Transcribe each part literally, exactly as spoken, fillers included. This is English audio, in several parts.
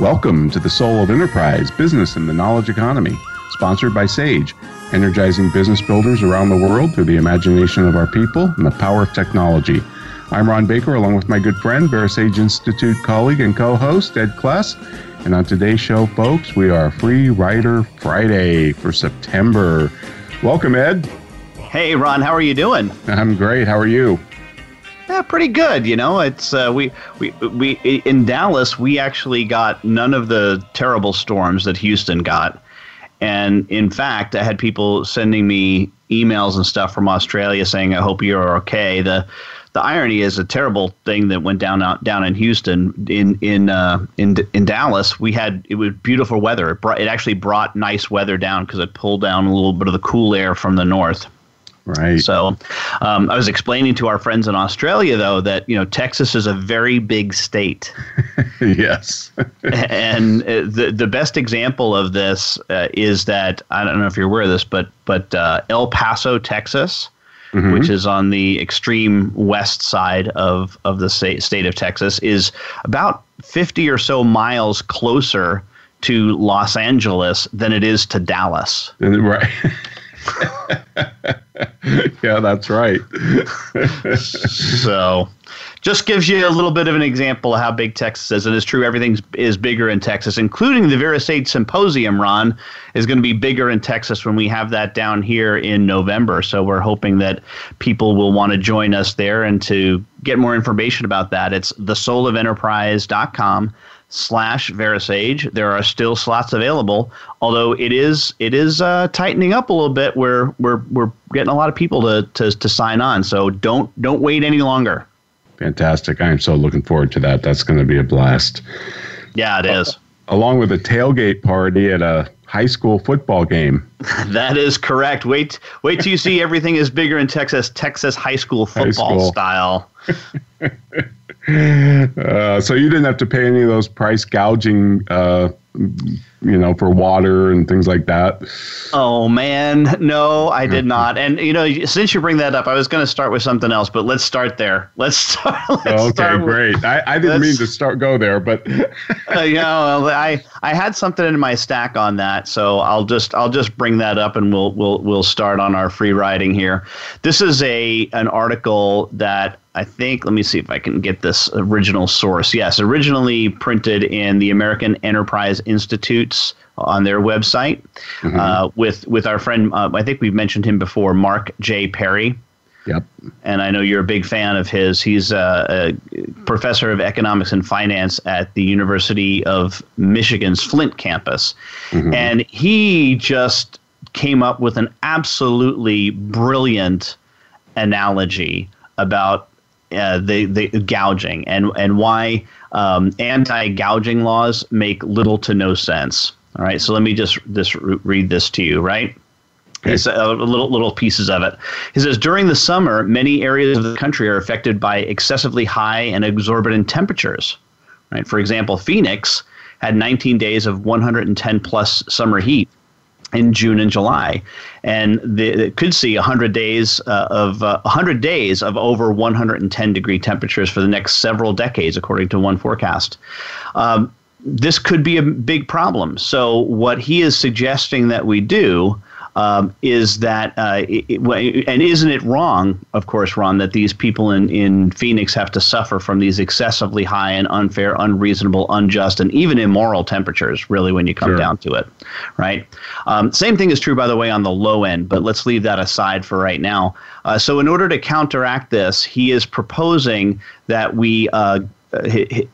Welcome to the Soul of Enterprise, Business and the Knowledge Economy, sponsored by SAGE, energizing business builders around the world through the imagination of our people and the power of technology. I'm Ron Baker, along with my good friend, VeraSage Institute colleague and co-host, Ed Kless. And on today's show, folks, we are Free Rider Friday for September. Welcome, Ed. Hey, Ron, how are you doing? I'm great. How are you? Yeah, pretty good. You know, it's uh, we we we in Dallas. We actually got none of the terrible storms that Houston got, and in fact, I had people sending me emails and stuff from Australia saying, "I hope you're okay." The the irony is a terrible thing that went down out, down in Houston. In in uh, in in Dallas, we had it was beautiful weather. It brought, it actually brought nice weather down because it pulled down a little bit of the cool air from the north. Right. So um, I was explaining to our friends in Australia, though, that, you know, Texas is a very big state. Yes. And uh, the the best example of this uh, is that I don't know if you're aware of this, but but uh, El Paso, Texas, mm-hmm. which is on the extreme west side of, of the state, state of Texas, is about fifty or so miles closer to Los Angeles than it is to Dallas. Right. Yeah, that's right. So just gives you a little bit of an example of how big Texas is. And it's true, everything is bigger in Texas, including the VeraSage Symposium, Ron, is going to be bigger in Texas when we have that down here in November. So we're hoping that people will want to join us there. And to get more information about that, it's the soul of enterprise dot com. slash VeraSage. There are still slots available, although it is it is uh, tightening up a little bit. We're we're we're getting a lot of people to to to sign on, so don't don't wait any longer. Fantastic! I am so looking forward to that. That's going to be a blast. Yeah, it is. Uh, along with a tailgate party at a high school football game. That is correct. Wait, wait till you see everything is bigger in Texas. Texas high school football high school. style. Uh, so you didn't have to pay any of those price gouging, uh, you know, for water and things like that. Oh, man. No, I did not. And, you know, since you bring that up, I was going to start with something else, but let's start there. Let's start. Let's okay, start with, great. I, I didn't mean to start go there, but. uh, you know, I, I had something in my stack on that. So I'll just I'll just bring that up and we'll we'll we'll start on our free riding here. This is a an article that. I think, let me see if I can get this original source. Yes, originally printed in the American Enterprise Institute's on their website mm-hmm. uh, with, with our friend, uh, I think we've mentioned him before, Mark J. Perry. Yep. And I know you're a big fan of his. He's a, a professor of economics and finance at the University of Michigan's Flint campus. Mm-hmm. And he just came up with an absolutely brilliant analogy about Uh, the the gouging and and why um, anti-gouging laws make little to no sense. All right, so let me just this read this to you. Right, okay. It's a, a little little pieces of it. He says during the summer, many areas of the country are affected by excessively high and exorbitant temperatures. Right, for example, Phoenix had nineteen days of one hundred ten plus summer heat in June and July, and they could see one hundred days uh, of uh, one hundred days of over one hundred ten degree temperatures for the next several decades, according to one forecast. Um, this could be a big problem. So what he is suggesting that we do um, is that, uh, it, and isn't it wrong, of course, Ron, that these people in, in Phoenix have to suffer from these excessively high and unfair, unreasonable, unjust, and even immoral temperatures, really, when you come sure. down to it, right? Um, same thing is true, by the way, on the low end, but let's leave that aside for right now. Uh, so in order to counteract this, he is proposing that we uh,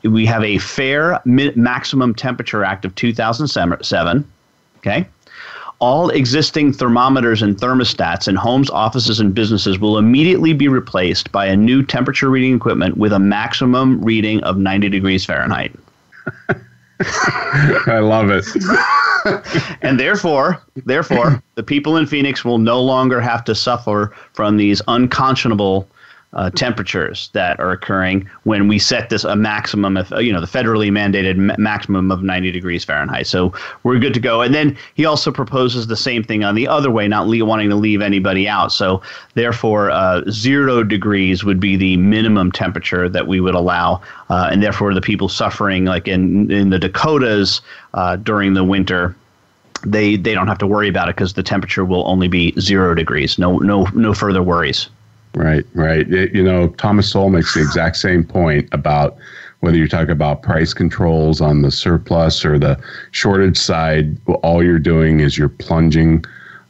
we have a fair mi- maximum temperature act of two thousand seven, okay? All existing thermometers and thermostats in homes, offices, and businesses will immediately be replaced by a new temperature reading equipment with a maximum reading of ninety degrees Fahrenheit. I love it. And therefore, therefore, the people in Phoenix will no longer have to suffer from these unconscionable uh, temperatures that are occurring when we set this a maximum of, you know, the federally mandated ma- maximum of ninety degrees Fahrenheit. So we're good to go. And then he also proposes the same thing on the other way, not le- wanting to leave anybody out. So therefore, uh, zero degrees would be the minimum temperature that we would allow. Uh, and therefore, the people suffering like in, in the Dakotas uh, during the winter, they they don't have to worry about it because the temperature will only be zero degrees. No, no, no further worries. Right, right. It, you know, Thomas Sowell makes the exact same point about whether you talk about price controls on the surplus or the shortage side. All you're doing is you're plunging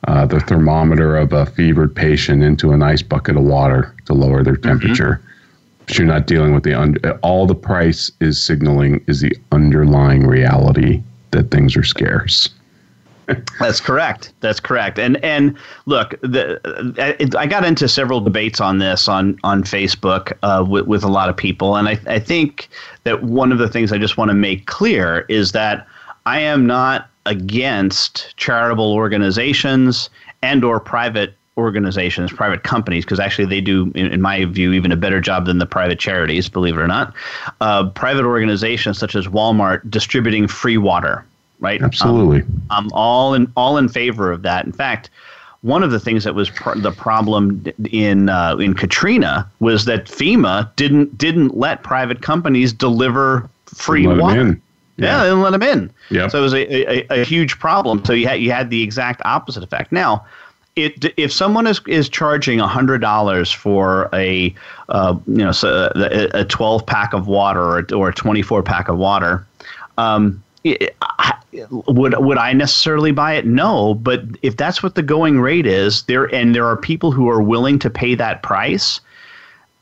uh, the thermometer of a fevered patient into an ice bucket of water to lower their temperature. Mm-hmm. But you're not dealing with the un- all the price is signaling is the underlying reality that things are scarce. That's correct. That's correct. And and look, the, I, I got into several debates on this on on Facebook uh, with, with a lot of people. And I, I think that one of the things I just want to make clear is that I am not against charitable organizations and or private organizations, private companies, because actually they do, in, in my view, even a better job than the private charities, believe it or not. Uh, private organizations such as Walmart distributing free water. Right. Absolutely. Um, I'm all in all in favor of that. In fact, one of the things that was pr- the problem in uh, in Katrina was that FEMA didn't didn't let private companies deliver free let water. Them in. Yeah. yeah, they didn't let them in. Yep. So it was a, a, a huge problem. So you had you had the exact opposite effect. Now, it if someone is, is charging one hundred dollars for a uh, you know so a, a twelve pack of water or, or a twenty-four pack of water, um, it, I, Would would I necessarily buy it? No, but if that's what the going rate is, there and there are people who are willing to pay that price,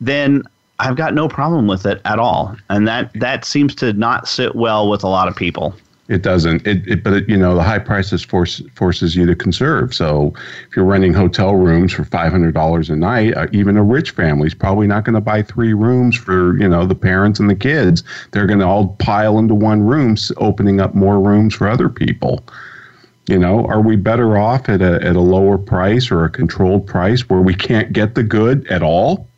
then I've got no problem with it at all. And that, that seems to not sit well with a lot of people. It doesn't. It, it but it, you know, the high prices force forces you to conserve. So if you're renting hotel rooms for five hundred dollars a night, uh, even a rich family's probably not going to buy three rooms for, you know, the parents and the kids. They're going to all pile into one room, opening up more rooms for other people. You know, are we better off at a at a lower price or a controlled price where we can't get the good at all?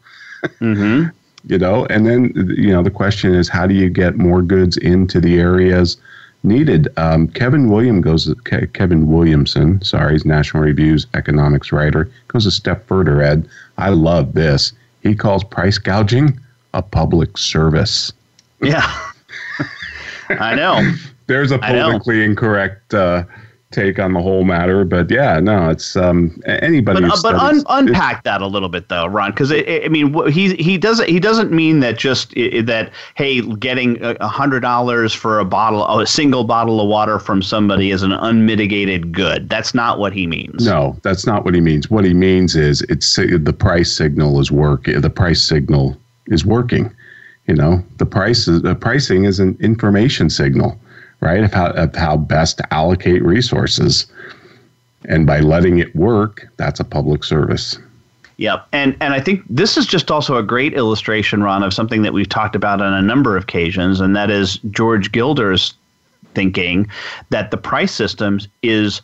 Mm-hmm. You know, and then, you know, the question is, how do you get more goods into the areas needed? Um, Kevin William goes. Ke- Kevin Williamson, sorry, he's National Review's economics writer, goes a step further. Ed, I love this. He calls price gouging a public service. Yeah, I know. There's a politically incorrect uh, take on the whole matter, but yeah, no, it's um, anybody. But, uh, but studies, un- unpack that a little bit, though, Ron, because I mean, he he doesn't he doesn't mean that just that. Hey, getting a hundred dollars for a bottle, a single bottle of water from somebody is an unmitigated good. That's not what he means. No, that's not what he means. What he means is it's the price signal is work. The price signal is working. You know, the price is, the pricing is an information signal. Right, of how, of how best to allocate resources. And by letting it work, that's a public service. Yep. And and I think this is just also a great illustration, Ron, of something that we've talked about on a number of occasions, and that is George Gilder's thinking that the price systems is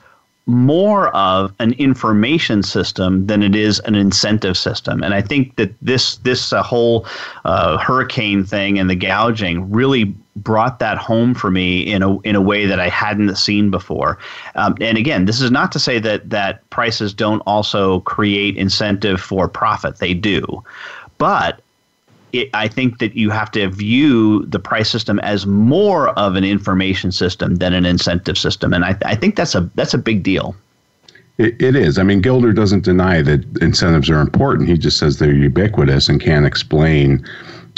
more of an information system than it is an incentive system. And I think that this this uh, whole uh, hurricane thing and the gouging really brought that home for me in a in a way that I hadn't seen before. Um, and again, this is not to say that that prices don't also create incentive for profit. They do. But it, I think that you have to view the price system as more of an information system than an incentive system. And I, I think that's a that's a big deal. It, it is. I mean, Gilder doesn't deny that incentives are important. He just says they're ubiquitous and can't explain,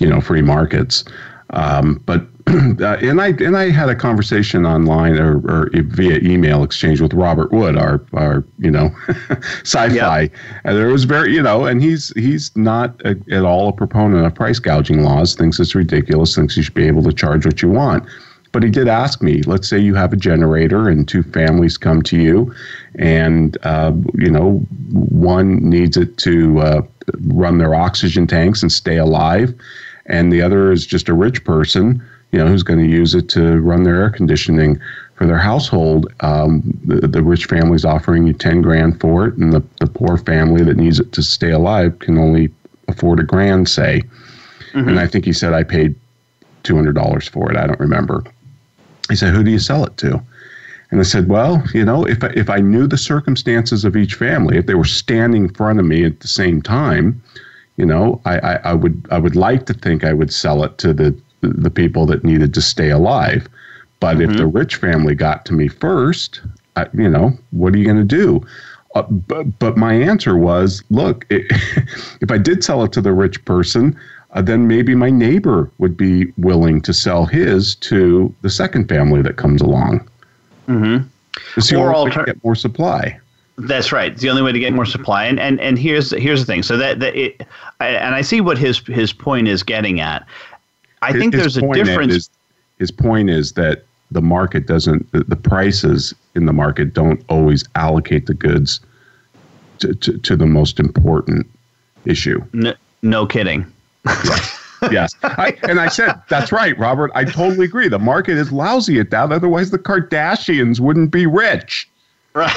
you know, free markets. Um, but Uh, and I and I had a conversation online or, or via email exchange with Robert Wood, our our you know, sci-fi. Yep. And there was very you know, and he's he's not a, at all a proponent of price gouging laws. Thinks it's ridiculous. Thinks you should be able to charge what you want. But he did ask me, let's say you have a generator and two families come to you, and uh, you know, one needs it to uh, run their oxygen tanks and stay alive, and the other is just a rich person. you know, who's going to use it to run their air conditioning for their household. Um, the, the rich family's offering you ten grand for it, and the, the poor family that needs it to stay alive can only afford a grand, say. Mm-hmm. And I think he said, I paid two hundred dollars for it. I don't remember. He said, who do you sell it to? And I said, well, you know, if I, if I knew the circumstances of each family, if they were standing in front of me at the same time, you know, I, I, I would I would like to think I would sell it to the, the people that needed to stay alive. But mm-hmm. if the rich family got to me first, I, you know, what are you going to do? Uh, but, but my answer was, look, it, if I did sell it to the rich person, uh, then maybe my neighbor would be willing to sell his to the second family that comes along. Mm-hmm. It's the or only alter- way to get more supply. That's right. It's the only way to get more supply. And and, and here's here's the thing. So that, that it, I, and I see what his his point is getting at. I his, think there's a difference. Is, his point is that the market doesn't, the, the prices in the market don't always allocate the goods to to, to the most important issue. No, no kidding. Yes. Yes. I, and I said, that's right, Robert. I totally agree. The market is lousy at that. Otherwise, the Kardashians wouldn't be rich. Right.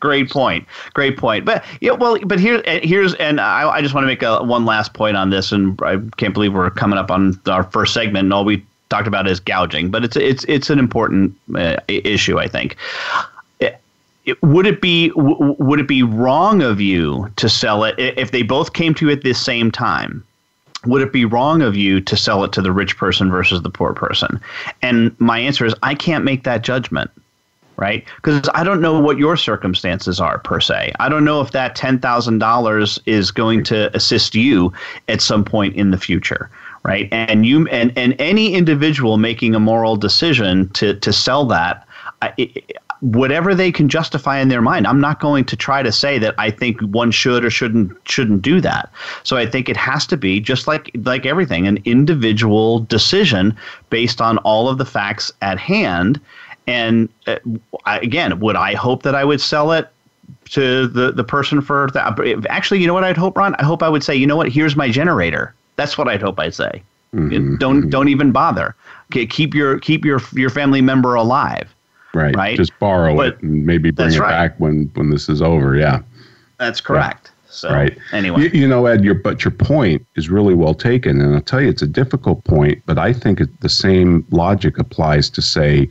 Great point. Great point. But yeah, well, but here, here's, and I, I just want to make a, one last point on this. And I can't believe we're coming up on our first segment and all we talked about is gouging. But it's it's it's an important uh, issue, I think. It, would it be w- would it be wrong of you to sell it if they both came to you at the same time? Would it be wrong of you to sell it to the rich person versus the poor person? And my answer is I can't make that judgment, right? Because I don't know what your circumstances are per se. I don't know if that ten thousand dollars is going to assist you at some point in the future, right? And you and, and any individual making a moral decision to to sell that. I, it, whatever they can justify in their mind, I'm not going to try to say that I think one should or shouldn't shouldn't do that. So I think it has to be, just like like everything, an individual decision based on all of the facts at hand. And uh, again, would I hope that I would sell it to the, the person for that? Actually, you know what I'd hope, Ron? I hope I would say, you know what? Here's my generator. That's what I'd hope I'd say. Mm-hmm. Don't don't even bother. Okay, keep your keep your your family member alive. Right. right. Just borrow but it and maybe bring it right. back when, when this is over. Yeah. That's correct. Yeah. So right. anyway. You, you know, Ed, your, but your point is really well taken. And I'll tell you, it's a difficult point, but I think it, the same logic applies to, say,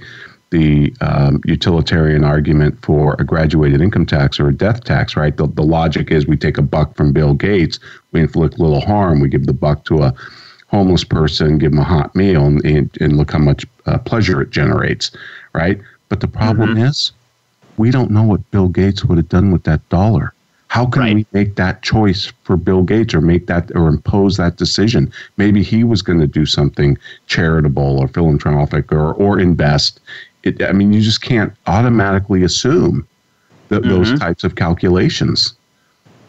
the um, utilitarian argument for a graduated income tax or a death tax, right? The, the logic is we take a buck from Bill Gates, we inflict little harm, we give the buck to a homeless person, give them a hot meal, and, and, and look how much uh, pleasure it generates, right? But the problem mm-hmm. is, we don't know what Bill Gates would have done with that dollar. How can right. we make that choice for Bill Gates or make that or impose that decision? Maybe he was going to do something charitable or philanthropic or or invest. It, I mean, you just can't automatically assume that mm-hmm. those types of calculations.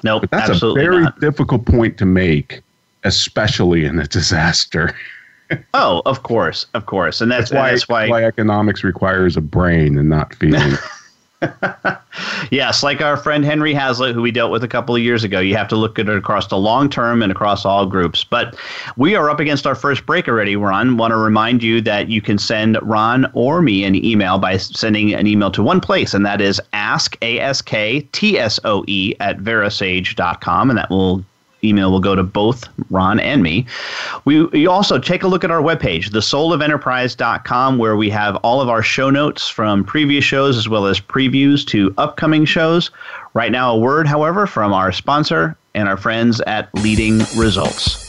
No, nope, but that's absolutely a very not. difficult point to make, especially in a disaster. Oh, of course, of course, and that's, that's why that's why, why economics requires a brain and not feeling. Yes, like our friend Henry Hazlitt, who we dealt with a couple of years ago. You have to look at it across the long term and across all groups. But we are up against our first break already, Ron. Want to remind you that you can send Ron or me an email by sending an email to one place, and that is ask A S K T S O E at verasage dot com, and that will. Email will go to both Ron and me. We, we also take a look at our webpage, the soul of enterprise dot com, where we have all of our show notes from previous shows as well as previews to upcoming shows. Right now, a word, however, from our sponsor and our friends at Leading Results.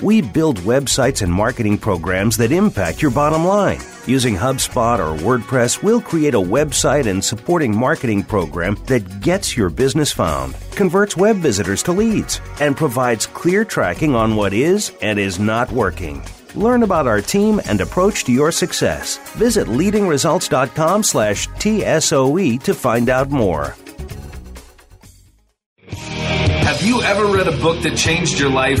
We build websites and marketing programs that impact your bottom line. Using HubSpot or WordPress, we'll create a website and supporting marketing program that gets your business found, converts web visitors to leads, and provides clear tracking on what is and is not working. Learn about our team and approach to your success. Visit leading results dot com slash T S O E to find out more. Have you ever read a book that changed your life?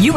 You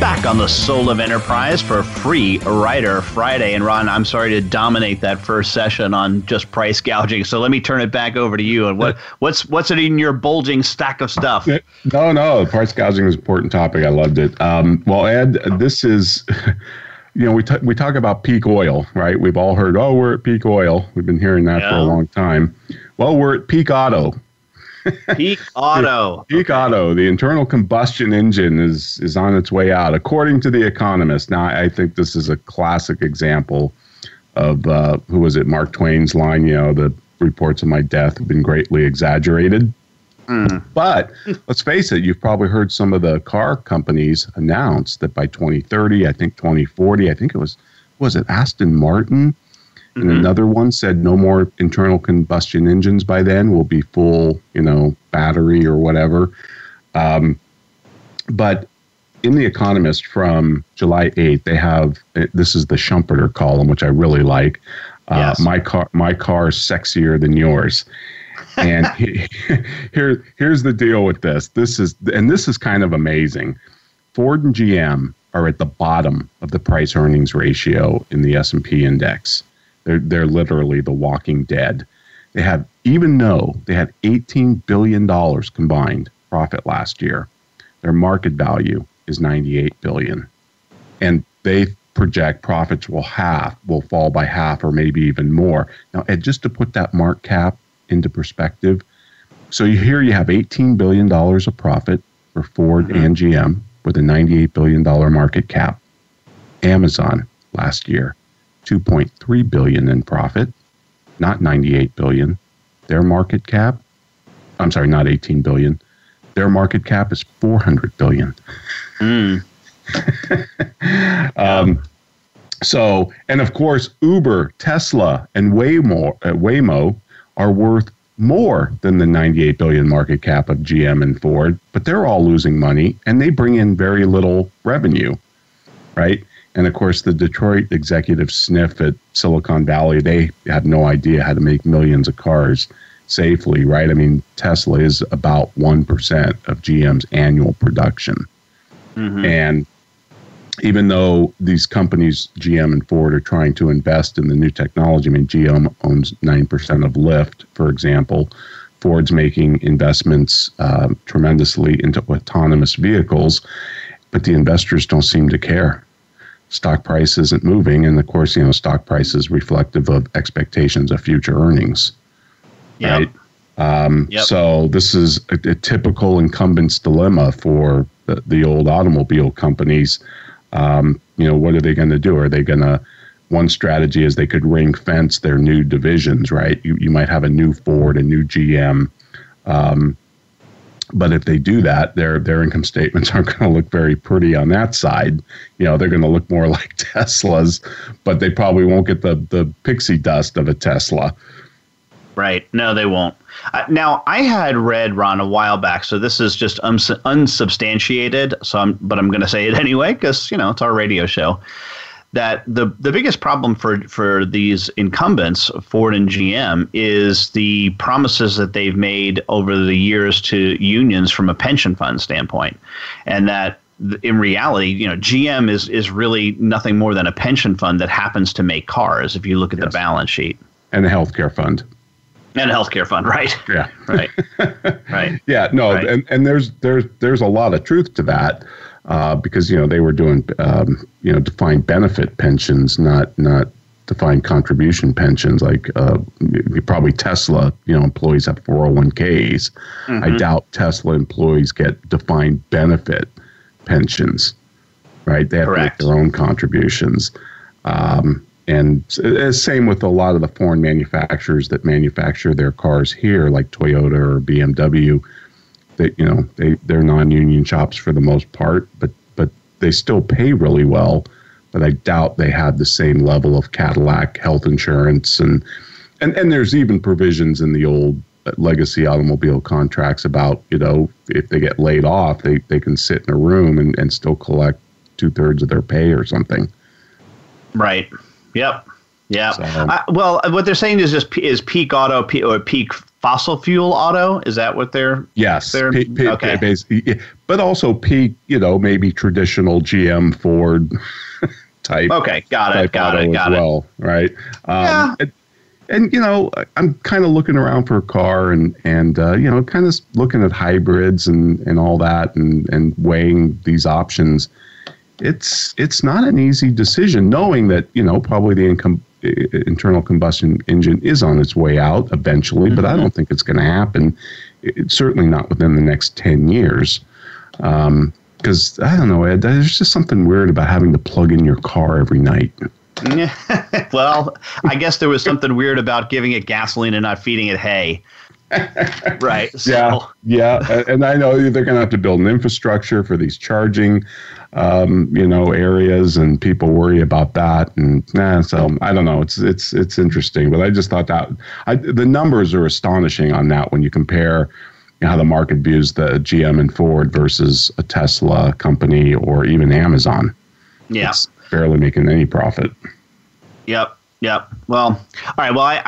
Back on The Soul of Enterprise for Free Rider Friday. And Ron, I'm sorry to dominate that first session on just price gouging, so let me turn it back over to you. And what what's what's it in your bulging stack of stuff? No, no, price gouging is an important topic. I loved it. Um, well, Ed, this is, you know, we t- we talk about peak oil, right? We've all heard, oh, we're at peak oil. We've been hearing that yeah. for a long time. Well, we're at peak auto. Peak auto. Peak okay. auto. The internal combustion engine is is on its way out, according to The Economist. Now, I think this is a classic example of, uh, who was it, Mark Twain's line, you know, the reports of my death have been greatly exaggerated. Mm. But let's face it, you've probably heard some of the car companies announce that by twenty thirty, I think twenty forty, I think it was, was it Aston Martin? And mm-hmm. another one said no more internal combustion engines by then. We'll be full, you know, battery or whatever. Um, but in The Economist from July eighth, they have, this is the Schumpeter column, which I really like. Uh, yes. My car, my car is sexier than yours. And he, here, here's the deal with this. This is, and this is kind of amazing. Ford and G M are at the bottom of the price earnings ratio in the S and P index. They're, they're literally the walking dead. They have, even though they had eighteen billion dollars combined profit last year, their market value is ninety-eight billion dollars. And they project profits will half, will fall by half or maybe even more. Now, Ed, just to put that market cap into perspective, so you, here you have eighteen billion dollars of profit for Ford mm-hmm. and G M with a ninety-eight billion dollars market cap. Amazon last year, two point three billion dollars in profit, not ninety-eight billion dollars. Their market cap, I'm sorry, not eighteen billion dollars. Their market cap is four hundred billion dollars. Mm. um, so, and of course, Uber, Tesla, and Waymo, uh, Waymo are worth more than the ninety-eight billion dollars market cap of G M and Ford, but they're all losing money, and they bring in very little revenue, right? And, of course, the Detroit executive sniff at Silicon Valley, they have no idea how to make millions of cars safely, right? I mean, Tesla is about one percent of G M's annual production. Mm-hmm. And even though these companies, G M and Ford, are trying to invest in the new technology, I mean, G M owns nine percent of Lyft, for example. Ford's making investments uh, tremendously into autonomous vehicles, but the investors don't seem to care. Stock price isn't moving, and of course, you know, stock price is reflective of expectations of future earnings, yep. right? Um, yep. So this is a, a typical incumbent's dilemma for the, the old automobile companies. Um, you know, what are they going to do? Are they going to, one strategy is they could ring fence their new divisions, right? You, you might have a new Ford, a new G M, um, but if they do that, their their income statements aren't going to look very pretty on that side. You know, they're going to look more like Teslas, but they probably won't get the, the pixie dust of a Tesla. Right. No, they won't. Uh, now, I had read, Ron, a while back, so this is just uns- unsubstantiated, So, I'm, but I'm going to say it anyway because, you know, it's our radio show, that the, the biggest problem for, for these incumbents, Ford and G M, is the promises that they've made over the years to unions from a pension fund standpoint. And that in reality, you know, G M is is really nothing more than a pension fund that happens to make cars. If you look at yes. the balance sheet, and the healthcare fund, and a healthcare fund, right? Yeah, right, right. Yeah, no, right. and and there's there's there's a lot of truth to that uh, because you know they were doing um, you know defined benefit pensions, not not defined contribution pensions. Like uh, probably Tesla, you know, employees have four oh one Ks. Mm-hmm. I doubt Tesla employees get defined benefit pensions, right? They have Correct. to make their own contributions. Um, and uh, same with a lot of the foreign manufacturers that manufacture their cars here, like Toyota or B M W, that, you know, they, they're non-union shops for the most part, but, but they still pay really well, but I doubt they have the same level of Cadillac health insurance. And, and, and there's even provisions in the old legacy automobile contracts about, you know, if they get laid off, they, they can sit in a room and, and still collect two thirds of their pay or something. Right. Yep. Yeah. So, I, well, what they're saying is just is peak auto peak, or peak fossil fuel auto. Is that what they're? Yes. They're, peak, peak, okay. Basically, but also peak, you know, maybe traditional G M, Ford type. Okay. Got it. Got it. Got it. Well, right. Um, yeah. It, And, you know, I'm kind of looking around for a car and, and uh, you know, kind of looking at hybrids and, and all that and, and weighing these options. It's it's not an easy decision, knowing that, you know, probably the incom- internal combustion engine is on its way out eventually, mm-hmm. but I don't think it's going to happen. It's certainly not within the next ten years. Um, 'cause, I don't know, Ed, there's just something weird about having to plug in your car every night. Well, I guess there was something weird about giving it gasoline and not feeding it hay. Right. So. Yeah. Yeah. And I know they're going to have to build an infrastructure for these charging, um, you know, areas, and people worry about that. And nah, so I don't know. It's it's it's interesting. But I just thought that I, the numbers are astonishing on that when you compare you know, how the market views the G M and Ford versus a Tesla company or even Amazon. Yeah. It's, barely making any profit. Yep, yep. Well, all right. Well, I,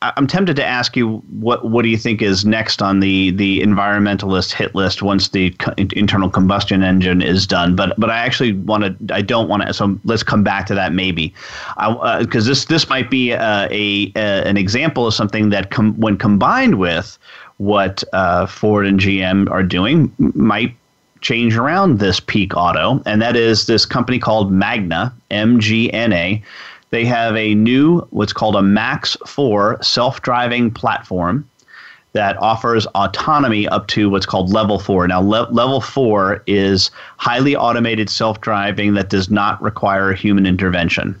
I I'm tempted to ask you what what do you think is next on the the environmentalist hit list once the co- internal combustion engine is done? But but I actually want to. I don't want to. So let's come back to that maybe, because uh, this this might be uh, a, a an example of something that com- when combined with what uh, Ford and G M are doing might change around this peak auto, and that is this company called Magna, M G N A. They have a new, what's called a Max four self-driving platform that offers autonomy up to what's called level four. Now, le- level four is highly automated self-driving that does not require human intervention.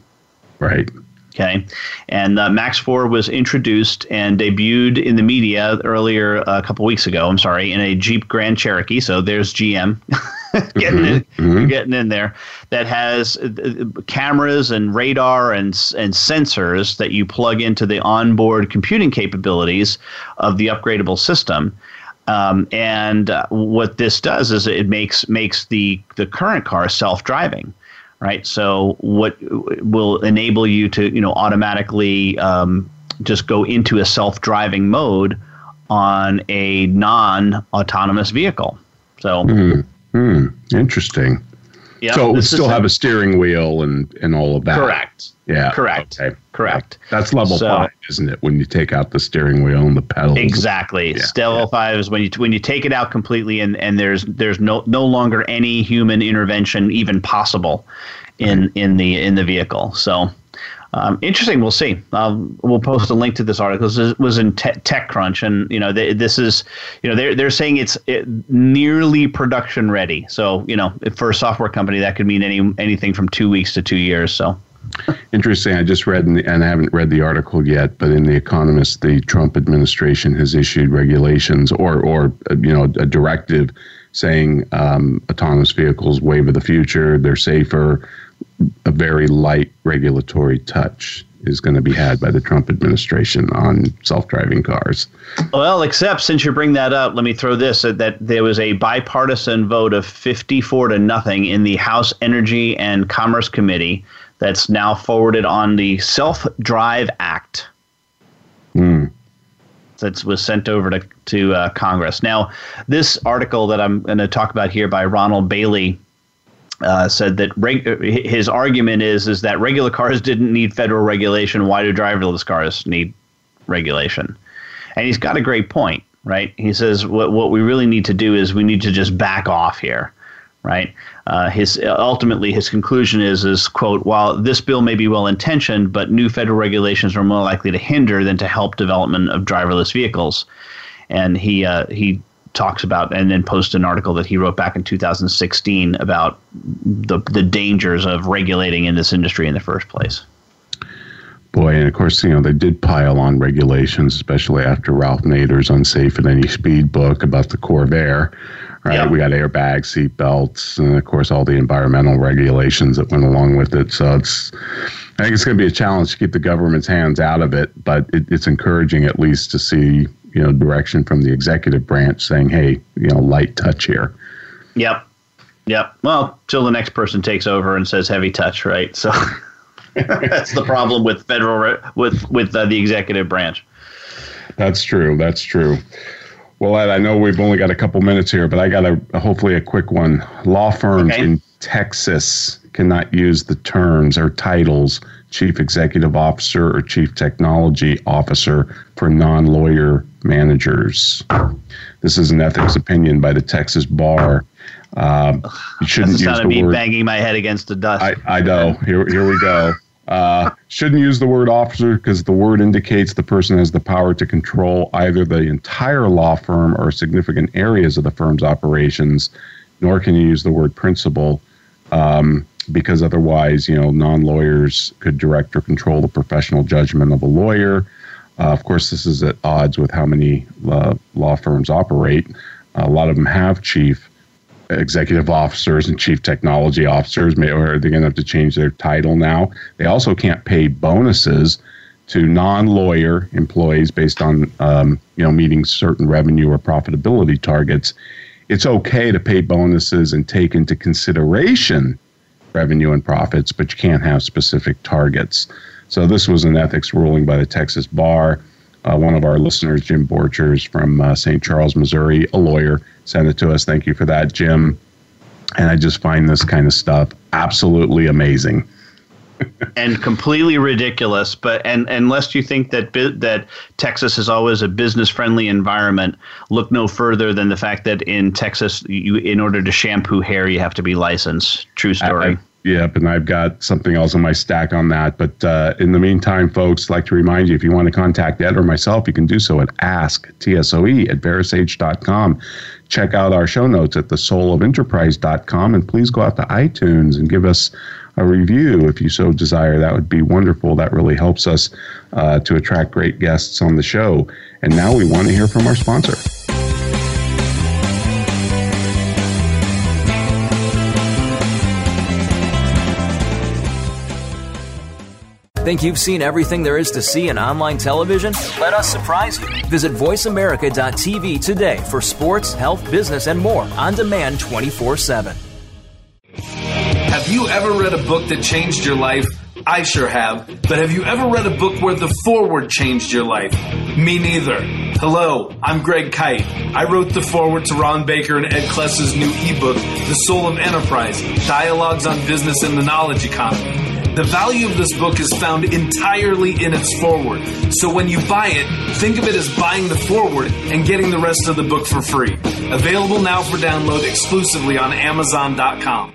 Right. Okay. And uh, Max four was introduced and debuted in the media earlier uh, a couple weeks ago, I'm sorry, in a Jeep Grand Cherokee. So there's G M getting, mm-hmm, in, mm-hmm. getting in there, that has uh, cameras and radar and, and sensors that you plug into the onboard computing capabilities of the upgradable system. Um, and uh, what this does is it makes makes the, the current car self-driving. Right. So what will enable you to, you know, automatically um, just go into a self-driving mode on a non-autonomous vehicle. So mm, mm, interesting. Yep, so it would still have a steering wheel and, and all of that. Correct. Yeah. Correct. Okay. Correct. That's level so, five, isn't it? When you take out the steering wheel and the pedals. Exactly. Yeah, level yeah. five is when you when you take it out completely, and, and there's there's no no longer any human intervention even possible in in the in the vehicle. So um, interesting. We'll see. Um, we'll post a link to this article. This was in te- TechCrunch, and you know they, this is you know they're they're saying it's it, nearly production ready. So you know for a software company that could mean any anything from two weeks to two years. So. Interesting. I just read, in the, and I haven't read the article yet, but in The Economist, the Trump administration has issued regulations or, or you know, a directive saying um, autonomous vehicles, wave of the future, they're safer. A very light regulatory touch is going to be had by the Trump administration on self-driving cars. Well, except since you bring that up, let me throw this, that there was a bipartisan vote of fifty-four to nothing in the House Energy and Commerce Committee that's now forwarded on the Self-Drive Act mm. that was sent over to, to uh, Congress. Now, this article that I'm going to talk about here by Ronald Bailey uh, said that reg- his argument is is that regular cars didn't need federal regulation. Why do driverless cars need regulation? And he's got a great point, right? He says what what we really need to do is we need to just back off here, right? Uh, his ultimately his conclusion is is quote, while this bill may be well intentioned, but new federal regulations are more likely to hinder than to help development of driverless vehicles. And he uh, he talks about and then posts an article that he wrote back in two thousand sixteen about the the dangers of regulating in this industry in the first place. Boy, and of course, you know, they did pile on regulations, especially after Ralph Nader's Unsafe at Any Speed book about the Corvair, right? Yeah. We got airbags, seat belts, and of course, all the environmental regulations that went along with it. So it's, I think it's going to be a challenge to keep the government's hands out of it, but it, it's encouraging at least to see, you know, direction from the executive branch saying, hey, you know, light touch here. Yep. Yep. Well, till the next person takes over and says heavy touch, right? So that's the problem with federal with with uh, the executive branch. That's true. That's true. Well, Ed, I know we've only got a couple minutes here, but I got a hopefully a quick one. Law firms okay. in Texas cannot use the terms or titles chief executive officer or chief technology officer for non-lawyer managers. This is an ethics opinion by the Texas Bar. Um, you shouldn't use the me word banging my head against the dust. I, I know. Here, here we go. Uh, shouldn't use the word officer because the word indicates the person has the power to control either the entire law firm or significant areas of the firm's operations. Nor can you use the word principal um, because otherwise, you know, non-lawyers could direct or control the professional judgment of a lawyer. Uh, of course, this is at odds with how many uh, law firms operate. A lot of them have chief executive officers and chief technology officers. May, or they're going to have to change their title now. They also can't pay bonuses to non-lawyer employees based on um, you know meeting certain revenue or profitability targets. It's okay to pay bonuses and take into consideration revenue and profits, but you can't have specific targets. So this was an ethics ruling by the Texas Bar. Uh, one of our listeners, Jim Borchers from uh, Saint Charles, Missouri, a lawyer, sent it to us. Thank you for that, Jim. And I just find this kind of stuff absolutely amazing. And completely ridiculous. But and, and unless you think that that Texas is always a business-friendly environment, look no further than the fact that in Texas, you in order to shampoo hair, you have to be licensed. True story. I, I, Yep, and I've got something else in my stack on that. But uh, in the meantime, folks, I'd like to remind you, if you want to contact Ed or myself, you can do so at ask T S O E at verasage dot com. Check out our show notes at the soul of enterprise dot com, and please go out to iTunes and give us a review if you so desire. That would be wonderful. That really helps us uh, to attract great guests on the show. And now we want to hear from our sponsor. Think you've seen everything there is to see in online television? Let us surprise you. Visit voice america dot t v today for sports, health, business, and more on demand twenty-four seven. Have you ever read a book that changed your life? I sure have. But have you ever read a book where the foreword changed your life? Me neither. Hello, I'm Greg Kite. I wrote the foreword to Ron Baker and Ed Kless's new ebook, The Soul of Enterprise, Dialogues on Business and the Knowledge Economy. The value of this book is found entirely in its foreword. So when you buy it, think of it as buying the foreword and getting the rest of the book for free. Available now for download exclusively on amazon dot com.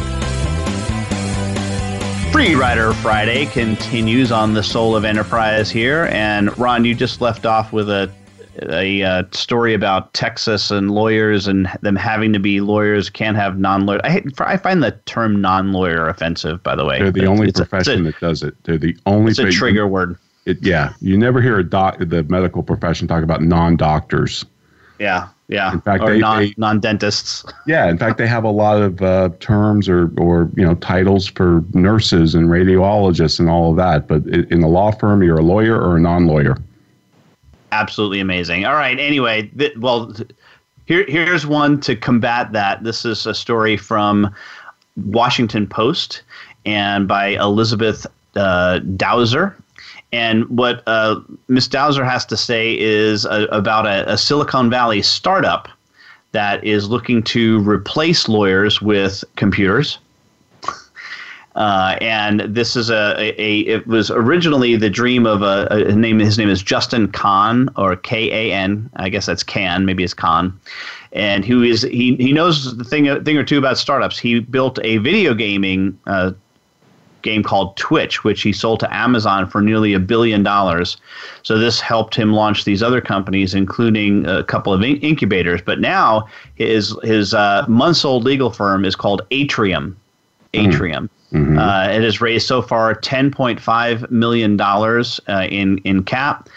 Free Rider Friday continues on The Soul of Enterprise here. And Ron, you just left off with a A uh, story about Texas and lawyers and them having to be lawyers, can't have non-lawyer. I, I find the term non-lawyer offensive, by the way. They're the only it's profession a, a, that does it. They're the only. It's a trigger you, word. It, yeah. You never hear a doc, the medical profession talk about non-doctors. Yeah. Yeah. In fact, or they, non, they, non-dentists. Yeah. In fact, they have a lot of uh, terms or, or you know titles for nurses and radiologists and all of that. But in the law firm, you're a lawyer or a non-lawyer. Absolutely amazing. All right. Anyway, th- well, th- here here's one to combat that. This is a story from Washington Post and by Elizabeth uh, Dowser. And what uh, Miz Dowser has to say is a, about a, a Silicon Valley startup that is looking to replace lawyers with computers. Uh, and this is a, a, a it was originally the dream of a, a name. His name is Justin Kahn, or K A N. I guess that's Can. Maybe it's Kahn. And who is he? He knows the thing thing or two about startups. He built a video gaming uh, game called Twitch, which he sold to Amazon for nearly a billion dollars. So this helped him launch these other companies, including a couple of in- incubators. But now his his uh, months old legal firm is called Atrium. Atrium. Mm-hmm. Uh, it has raised so far ten point five million dollars uh, in, in cap.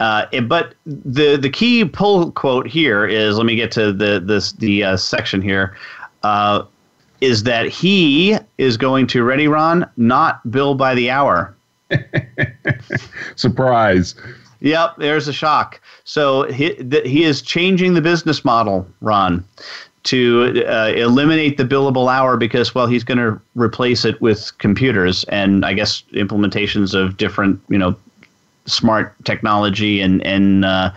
Uh, it, but the, the key pull quote here is, let me get to the, this, the uh, section here, uh, is that he is going to, ready, Ron, not bill by the hour. Surprise. Yep, there's a shock. So he, th- he is changing the business model, Ron, to uh, eliminate the billable hour because, well, he's going to replace it with computers and, I guess, implementations of different, you know, smart technology and and uh,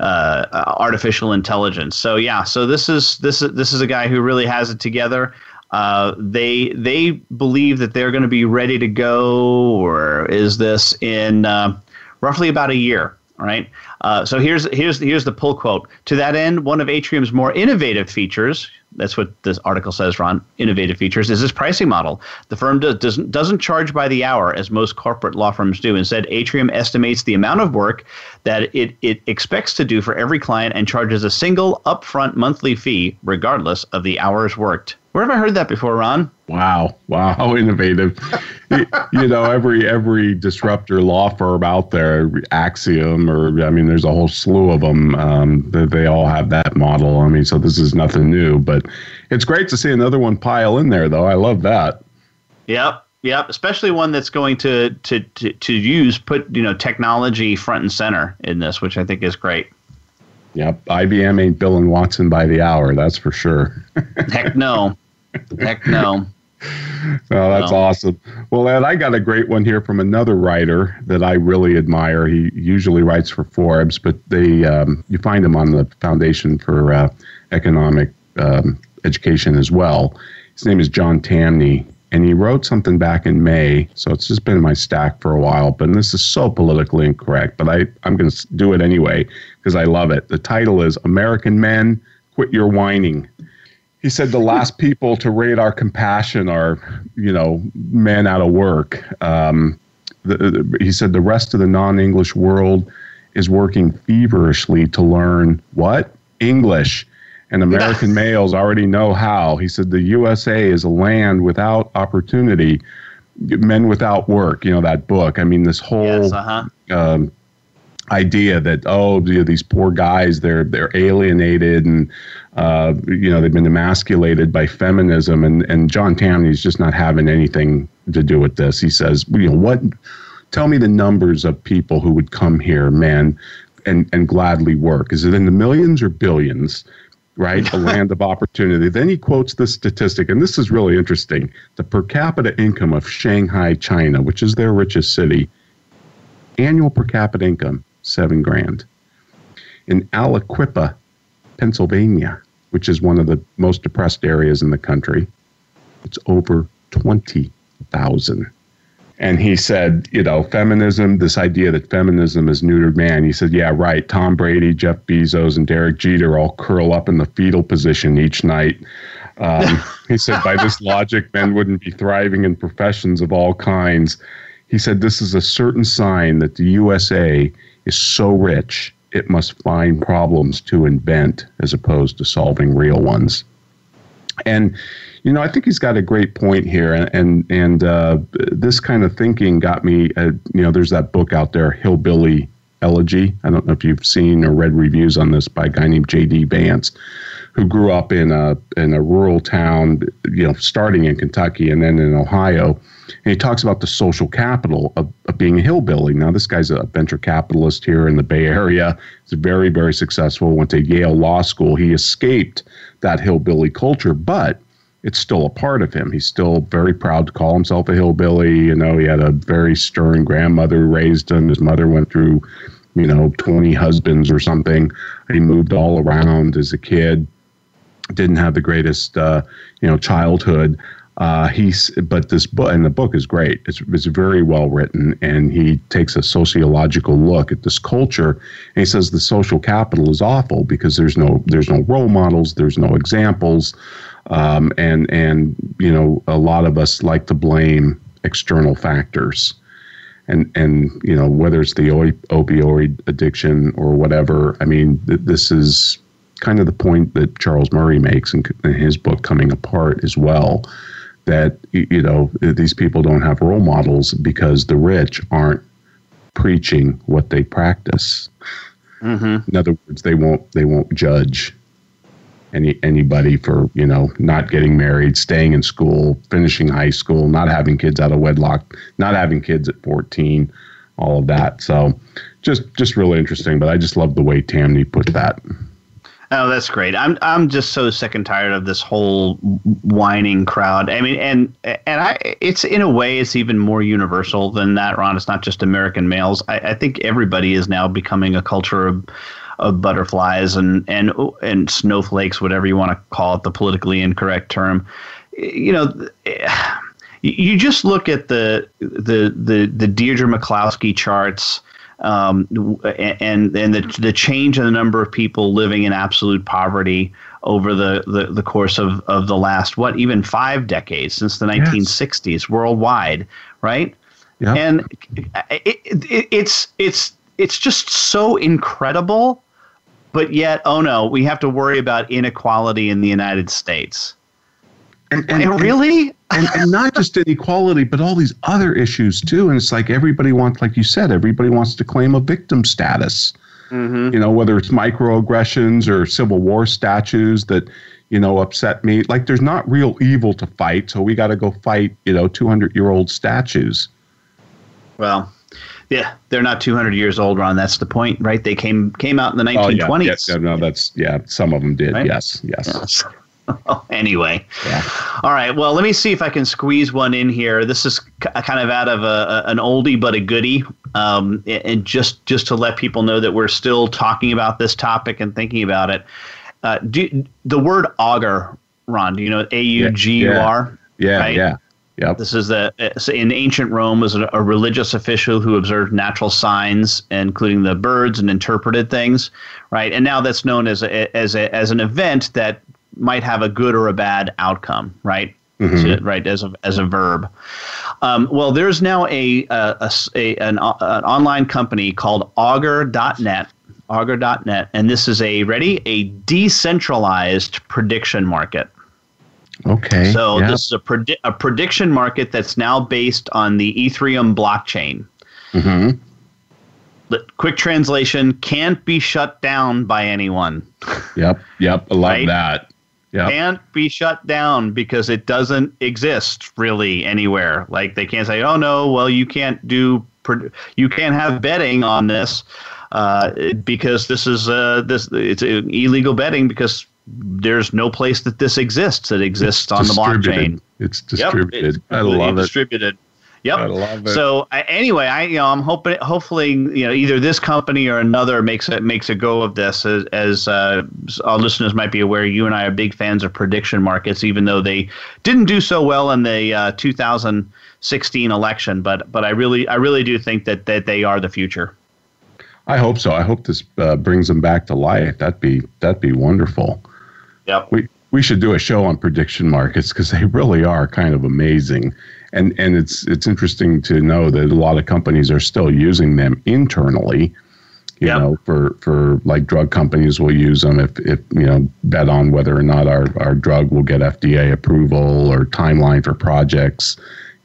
uh, artificial intelligence. So yeah, so this is this is this is a guy who really has it together. Uh, they they believe that they're going to be ready to go, or is this in uh, roughly about a year. All right. Uh, so here's here's here's the pull quote. To that end, one of Atrium's more innovative features, that's what this article says, Ron, innovative features, is this pricing model. The firm does, doesn't doesn't charge by the hour as most corporate law firms do. Instead, Atrium estimates the amount of work that it, it expects to do for every client and charges a single upfront monthly fee regardless of the hours worked. Where have I heard that before, Ron? Wow. Wow. How innovative. You know, every every disruptor law firm out there, Axiom, or I mean, there's a whole slew of them. Um, they, they all have that model. I mean, so this is nothing new, but it's great to see another one pile in there, though. I love that. Yep. Yep, especially one that's going to to, to, to use, put, you know, technology front and center in this, which I think is great. Yep, I B M ain't Bill and Watson by the hour, that's for sure. Heck no. Heck no. No, that's no. Awesome. Well, Ed, I got a great one here from another writer that I really admire. He usually writes for Forbes, but they um, you find him on the Foundation for uh, Economic um, Education as well. His name is John Tamney, and he wrote something back in May, so it's just been in my stack for a while, but this is so politically incorrect, but I, I'm going to do it anyway because I love it. The title is American Men, Quit Your Whining. He said the last people to rate our compassion are, you know, men out of work. Um, the, the, he said the rest of the non-English world is working feverishly to learn what? English. And American males already know how. He said the U S A is a land without opportunity, men without work, you know, that book. I mean, this whole yes, uh-huh. um, idea that, oh, you know, these poor guys, they're they're alienated and, uh, you know, they've been emasculated by feminism. And, and John Tamney's just not having anything to do with this. He says, you know, what? Tell me the numbers of people who would come here, men, and, and gladly work. Is it in the millions or billions? right? A land of opportunity. Then he quotes this statistic, and this is really interesting. The per capita income of Shanghai, China, which is their richest city, annual per capita income, seven grand. In Aliquippa, Pennsylvania, which is one of the most depressed areas in the country, it's over twenty thousand. And he said, you know, feminism, this idea that feminism has neutered man. He said, yeah, right. Tom Brady, Jeff Bezos, and Derek Jeter all curl up in the fetal position each night. Um, he said, by this logic, men wouldn't be thriving in professions of all kinds. He said, this is a certain sign that the U S A is so rich, it must find problems to invent as opposed to solving real ones. And, you know, I think he's got a great point here. And and, and uh, this kind of thinking got me, uh, you know, there's that book out there, Hillbilly Elegy. I don't know if you've seen or read reviews on this by a guy named J D Vance, who grew up in a, in a rural town, you know, starting in Kentucky and then in Ohio. And he talks about the social capital of, of being a hillbilly. Now, this guy's a venture capitalist here in the Bay Area. He's very, very successful. Went to Yale Law School. He escaped that hillbilly culture, but it's still a part of him. He's still very proud to call himself a hillbilly. You know, he had a very stern grandmother who raised him. His mother went through, you know, twenty husbands or something. He moved all around as a kid. Didn't have the greatest, uh, you know, childhood. Uh, he's, but this book, and the book is great. It's, it's very well written, and he takes a sociological look at this culture. And he says the social capital is awful because there's no there's no role models, there's no examples, um, and and you know a lot of us like to blame external factors, and and you know whether it's the opioid addiction or whatever. I mean, th- this is kind of the point that Charles Murray makes in, in his book Coming Apart as well. That, you know, these people don't have role models because the rich aren't preaching what they practice. Mm-hmm. In other words, they won't they won't judge any anybody for, you know, not getting married, staying in school, finishing high school, not having kids out of wedlock, not having kids at fourteen, all of that. So just just really interesting. But I just love the way Tamney put that. Oh, that's great. I'm I'm just so sick and tired of this whole whining crowd. I mean, and and I, it's in a way, it's even more universal than that, Ron. It's not just American males. I, I think everybody is now becoming a culture of, of butterflies and and and snowflakes, whatever you want to call it, the politically incorrect term. You know, you just look at the the the, the Deirdre McCloskey charts. Um, and and the the change in the number of people living in absolute poverty over the, the, the course of, of the last, what, even five decades since the nineteen sixties, yes, worldwide, right? Yep. And it, it, it's it's it's just so incredible, but yet, oh no, we have to worry about inequality in the United States. And, and, and really, and, and not just inequality, but all these other issues too. And it's like everybody wants, like you said, everybody wants to claim a victim status. Mm-hmm. You know, whether it's microaggressions or Civil War statues that, you know, upset me. Like, there's not real evil to fight, so we got to go fight, you know, two hundred year old statues. Well, yeah, they're not two hundred years old, Ron. That's the point, right? They came came out in the nineteen twenties. Oh, yeah, yes, no, that's yeah. Some of them did. Right? Yes, yes. yes. Anyway, yeah. All right. Well, let me see if I can squeeze one in here. This is k- kind of out of a, a, an oldie but a goodie, um, and just just to let people know that we're still talking about this topic and thinking about it. Uh, do, the word augur, Ron? Do you know A U G U R? Yeah, yeah. Right? yeah. Yep. This is the in ancient Rome was a religious official who observed natural signs, including the birds, and interpreted things. Right, and now that's known as a, as a, as an event that might have a good or a bad outcome, right? Mm-hmm. Right, as a as a verb. Um, well, there's now a, a, a an, a an online company called augur dot net, augur dot net, and this is a ready a decentralized prediction market. Okay. So yeah. This is a predi- a prediction market that's now based on the Ethereum blockchain. Mm-hmm. Quick translation: can't be shut down by anyone. Yep, yep, I love right? that. Yep. Can't be shut down because it doesn't exist really anywhere. Like, they can't say, "Oh no, well you can't do, you can't have betting on this uh, because this is uh, this it's illegal betting because there's no place that this exists. It exists it's on the blockchain. It's distributed. Yep, it's I love distributed. it. Yep. I love it. So uh, anyway, I you know I'm hoping hopefully you know either this company or another makes it makes a go of this. As, as uh, our listeners might be aware, you and I are big fans of prediction markets, even though they didn't do so well in the uh, two thousand sixteen election. But but I really I really do think that that they are the future. I hope so. I hope this uh, brings them back to life. That'd be that'd be wonderful. Yep. We we should do a show on prediction markets because they really are kind of amazing. And and it's it's interesting to know that a lot of companies are still using them internally, you yep. know, for, for like drug companies will use them if, if you know, bet on whether or not our, our drug will get F D A approval or timeline for projects.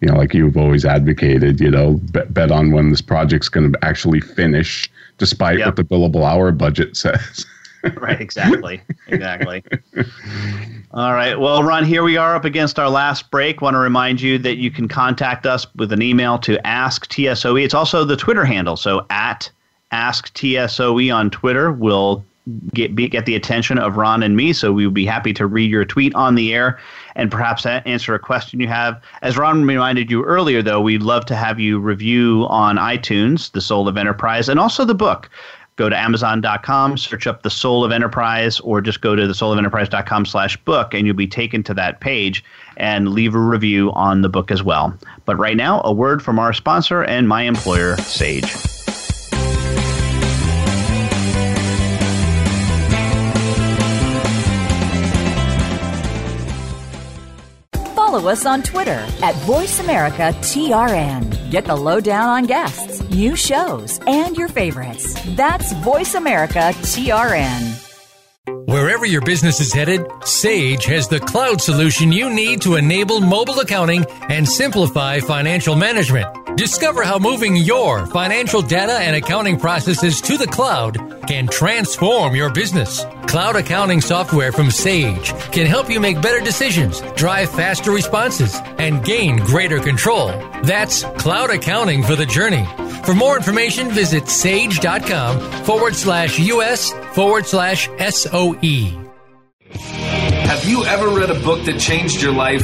You know, like you've always advocated, you know, bet, bet on when this project's going to actually finish despite yep. what the billable hour budget says. Right, exactly, exactly. All right, well, Ron, here we are up against our last break. Want to remind you that you can contact us with an email to ask T S O E. It's also the Twitter handle, so at ask T S O E on Twitter will get be, get the attention of Ron and me, so we would be happy to read your tweet on the air and perhaps answer a question you have. As Ron reminded you earlier, though, we'd love to have you review on iTunes, The Soul of Enterprise, and also the book. Go to amazon dot com, search up The Soul of Enterprise, or just go to the soul of enterprise dot com slash book, and you'll be taken to that page, and leave a review on the book as well. But right now, a word from our sponsor and my employer, Sage. Follow us on Twitter at Voice America T R N. Get the lowdown on guests, new shows, and your favorites. That's Voice America T R N. Wherever your business is headed, Sage has the cloud solution you need to enable mobile accounting and simplify financial management. Discover how moving your financial data and accounting processes to the cloud can transform your business. Cloud accounting software from Sage can help you make better decisions, drive faster responses, and gain greater control. That's cloud accounting for the journey. For more information, visit sage dot com forward slash U S forward slash S O E. Have you ever read a book that changed your life?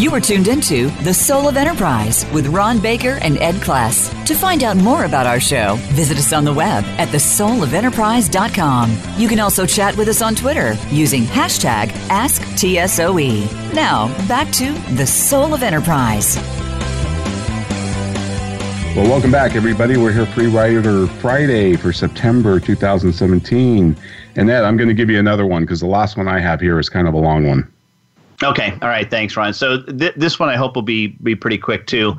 You are tuned into The Soul of Enterprise with Ron Baker and Ed Kless. To find out more about our show, visit us on the web at the soul of enterprise dot com. You can also chat with us on Twitter using hashtag Ask T S O E. Now, back to The Soul of Enterprise. Well, welcome back, everybody. We're here Free Rider Friday for September two thousand seventeen. And Ed, I'm going to give you another one because the last one I have here is kind of a long one. Okay. All right. Thanks, Ron. So th- this one I hope will be be pretty quick, too.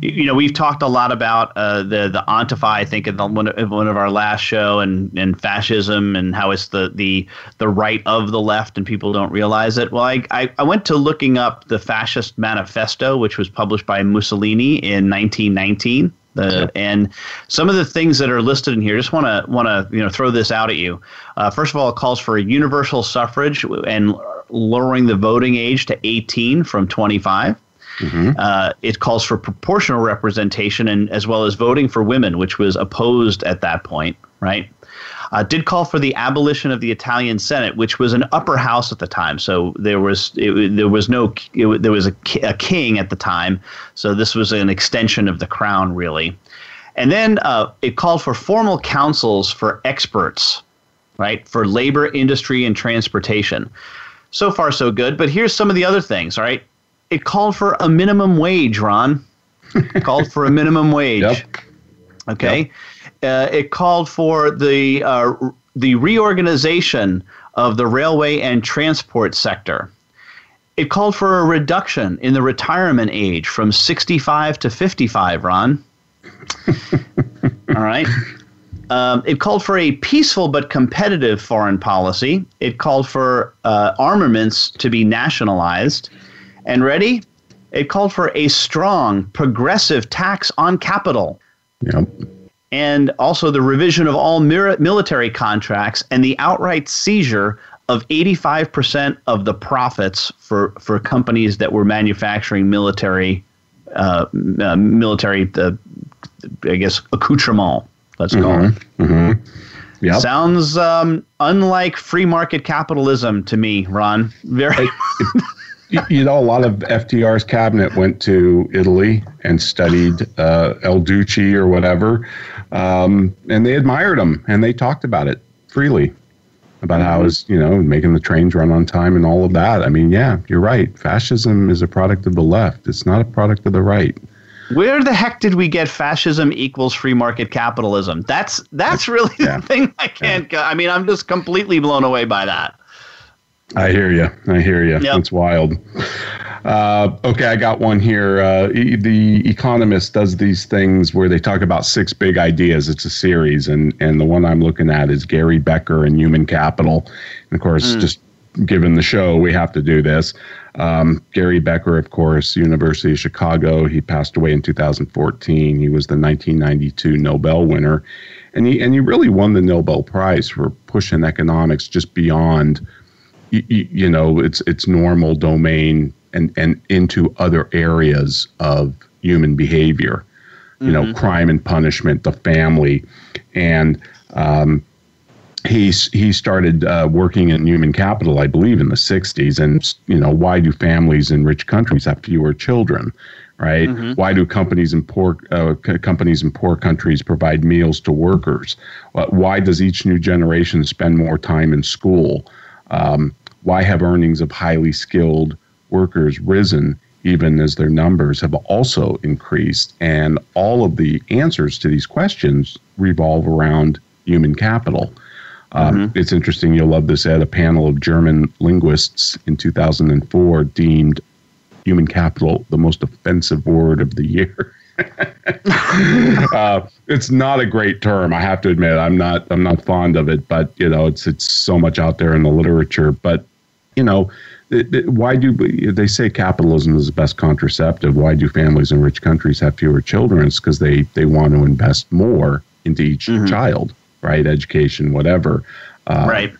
You, you know, we've talked a lot about uh, the, the Ontify, I think, in the, one, of, one of our last show and, and fascism and how it's the, the the right of the left and people don't realize it. Well, I, I, I went to looking up the Fascist Manifesto, which was published by Mussolini in nineteen nineteen. The, and some of the things that are listed in here, just want to want to you know throw this out at you. Uh, first of all, it calls for universal suffrage and lowering the voting age to eighteen from twenty-five. Mm-hmm. Uh, it calls for proportional representation and as well as voting for women, which was opposed at that point, right? Uh, did call for the abolition of the Italian Senate, which was an upper house at the time. So there was it, there was no it, there was a, a king at the time. So this was an extension of the crown, really. And then uh, it called for formal councils for experts, right, for labor, industry, and transportation. So far, so good. But here's some of the other things. All right, it called for a minimum wage, Ron. It called for a minimum wage. Yep. Okay. Yep. uh, it called for the uh, the reorganization of the railway and transport sector. It called for a reduction in the retirement age from sixty-five to fifty-five, Ron. All right. Um, it called for a peaceful but competitive foreign policy. It called for uh, armaments to be nationalized. And ready? It called for a strong, progressive tax on capital. Yep. And also the revision of all mir- military contracts and the outright seizure of eighty-five percent of the profits for, for companies that were manufacturing military, uh, uh, military, uh, I guess, accoutrement. Let's mm-hmm. call it. Mm-hmm. Yep. Sounds um, unlike free market capitalism to me, Ron. Very. You know, a lot of F D R's cabinet went to Italy and studied uh, El Duce or whatever, um, and they admired him, and they talked about it freely, about how it was, you know, making the trains run on time and all of that. I mean, yeah, you're right. Fascism is a product of the left. It's not a product of the right. Where the heck did we get fascism equals free market capitalism? That's that's really yeah. the thing I can't yeah. – I mean, I'm just completely blown away by that. I hear you. I hear you. Yep. That's wild. Uh, okay, I got one here. Uh, e- the Economist does these things where they talk about six big ideas. It's a series, and, and the one I'm looking at is Gary Becker and Human Capital. And, of course, mm. just given the show, we have to do this. Um, Gary Becker, of course, University of Chicago. He passed away in two thousand fourteen. He was the nineteen ninety-two Nobel winner. And he, and he really won the Nobel Prize for pushing economics just beyond – You, you know, it's it's normal domain and, and into other areas of human behavior, you mm-hmm. know, crime and punishment, the family. And um, he, he started uh, working in human capital, I believe, in the sixties. And, you know, why do families in rich countries have fewer children? Right? Mm-hmm. Why do companies in poor uh, c- companies in poor countries provide meals to workers? Uh, why does each new generation spend more time in school? Um, why have earnings of highly skilled workers risen even as their numbers have also increased? And all of the answers to these questions revolve around human capital. Um, mm-hmm. It's interesting. You'll love this, Ed. A panel of German linguists in two thousand four deemed human capital the most offensive word of the year. uh, it's not a great term, I have to admit. I'm not. I'm not fond of it, but you know, it's it's so much out there in the literature. But you know, it, it, why do they say capitalism is the best contraceptive? Why do families in rich countries have fewer children? It's because they they want to invest more into each mm-hmm. child, right? Education, whatever, uh, right?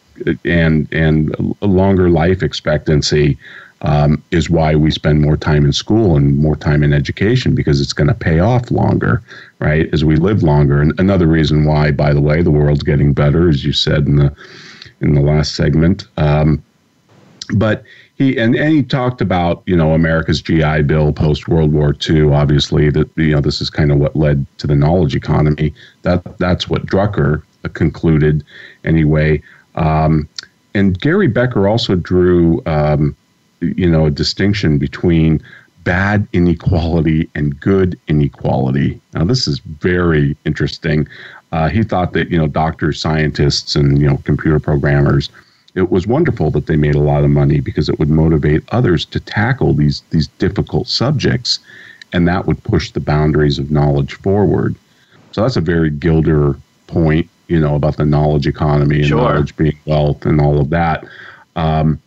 And and a longer life expectancy. Um, is why we spend more time in school and more time in education, because it's going to pay off longer, right, as we live longer. And another reason why, by the way, the world's getting better, as you said in the in the last segment. Um, but he and, and he talked about, you know, America's G I Bill post World War Two. Obviously, that you know this is kind of what led to the knowledge economy. That that's what Drucker concluded, anyway. Um, and Gary Becker also drew. Um, you know, a distinction between bad inequality and good inequality. Now, this is very interesting. Uh, he thought that, you know, doctors, scientists, and, you know, computer programmers, it was wonderful that they made a lot of money because it would motivate others to tackle these these difficult subjects, and that would push the boundaries of knowledge forward. So that's a very Gilder point, you know, about the knowledge economy and sure. knowledge being wealth and all of that. Um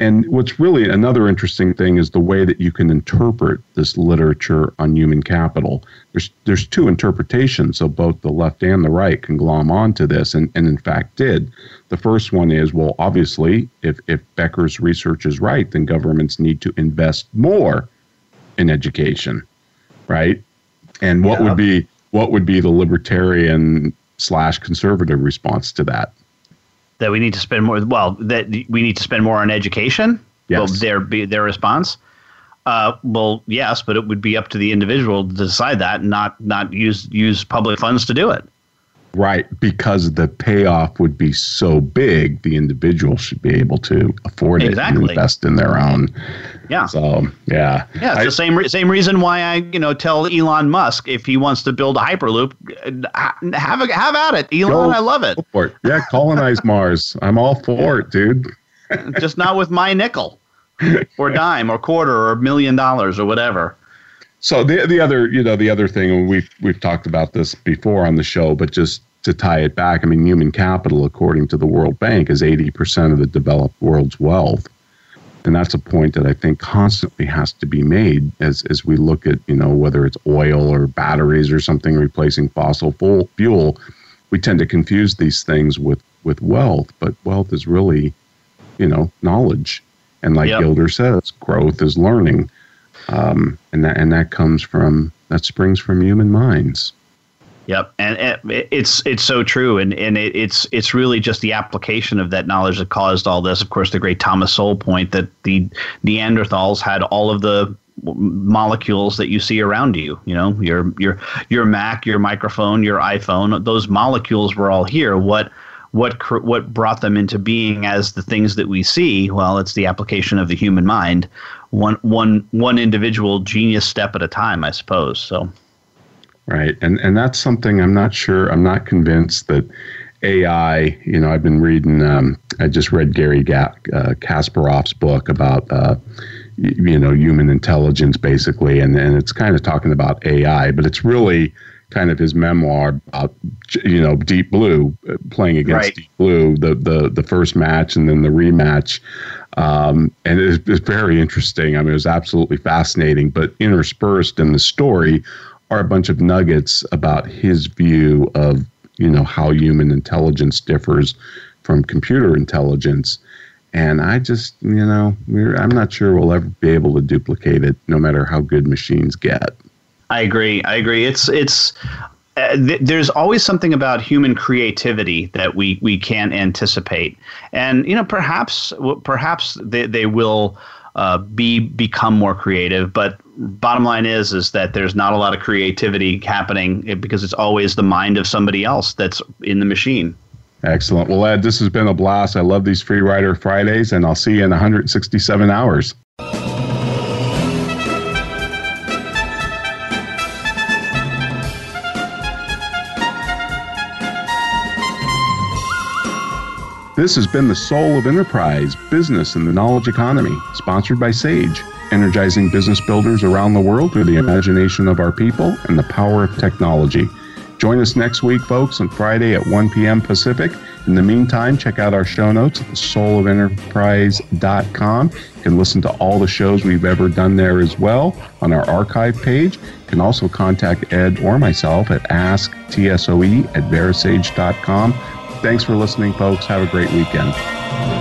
And what's really another interesting thing is the way that you can interpret this literature on human capital. There's there's two interpretations, so both the left and the right can glom onto this, and, and in fact did. The first one is, well, obviously, if, if Becker's research is right, then governments need to invest more in education, right? And what yeah. would be what would be the libertarian slash conservative response to that? That we need to spend more. Well, that we need to spend more on education. Yes. Will there be their response? Uh, well, yes, but it would be up to the individual to decide that, and not not use use public funds to do it. Right, because the payoff would be so big, the individual should be able to afford exactly. it and invest in their own. Yeah. So, yeah. Yeah, it's I, the same re- same reason why I, you know, tell Elon Musk if he wants to build a Hyperloop, have a, have at it, Elon. Go, I love it. Go for it. Yeah, colonize Mars. I'm all for it, dude. Just not with my nickel or dime or quarter or million dollars or whatever. So the the other, you know, the other thing, and we've we've talked about this before on the show, but just to tie it back, I mean, human capital, according to the World Bank, is eighty percent of the developed world's wealth. And that's a point that I think constantly has to be made as as we look at, you know, whether it's oil or batteries or something replacing fossil fuel. We tend to confuse these things with, with wealth, but wealth is really, you know, knowledge. And like yep. Gilder says, growth is learning. Um, and that and that comes from that springs from human minds. Yep, and, and it's it's so true, and and it, it's it's really just the application of that knowledge that caused all this. Of course, the great Thomas Sowell point that the Neanderthals had all of the molecules that you see around you. You know, your your your Mac, your microphone, your iPhone. Those molecules were all here. What what what brought them into being as the things that we see? Well, it's the application of the human mind. One, one, one individual genius step at a time, I suppose. So, right, and and that's something I'm not sure. I'm not convinced that A I. You know, I've been reading. Um, I just read Gary Ga- uh, Kasparov's book about uh, y- you know human intelligence, basically, and and it's kind of talking about A I, but it's really kind of his memoir about you know Deep Blue uh, playing against right. Deep Blue, the the the first match and then the rematch. Um, and it was very interesting. I mean, it was absolutely fascinating, but interspersed in the story are a bunch of nuggets about his view of, you know, how human intelligence differs from computer intelligence. And I just, you know, we're, I'm not sure we'll ever be able to duplicate it, no matter how good machines get. I agree. I agree. It's, it's, Uh, th- there's always something about human creativity that we, we can't anticipate, and you know perhaps perhaps they they will uh, be become more creative. But bottom line is is that there's not a lot of creativity happening because it's always the mind of somebody else that's in the machine. Excellent. Well, Ed, this has been a blast. I love these Free Rider Fridays, and I'll see you in one hundred sixty-seven hours. This has been The Soul of Enterprise, Business and the Knowledge Economy, sponsored by Sage, energizing business builders around the world through the imagination of our people and the power of technology. Join us next week, folks, on Friday at one p.m. Pacific. In the meantime, check out our show notes at the soul of enterprise dot com. You can listen to all the shows we've ever done there as well on our archive page. You can also contact Ed or myself at asktsoe at verasage dot com. Thanks for listening, folks. Have a great weekend.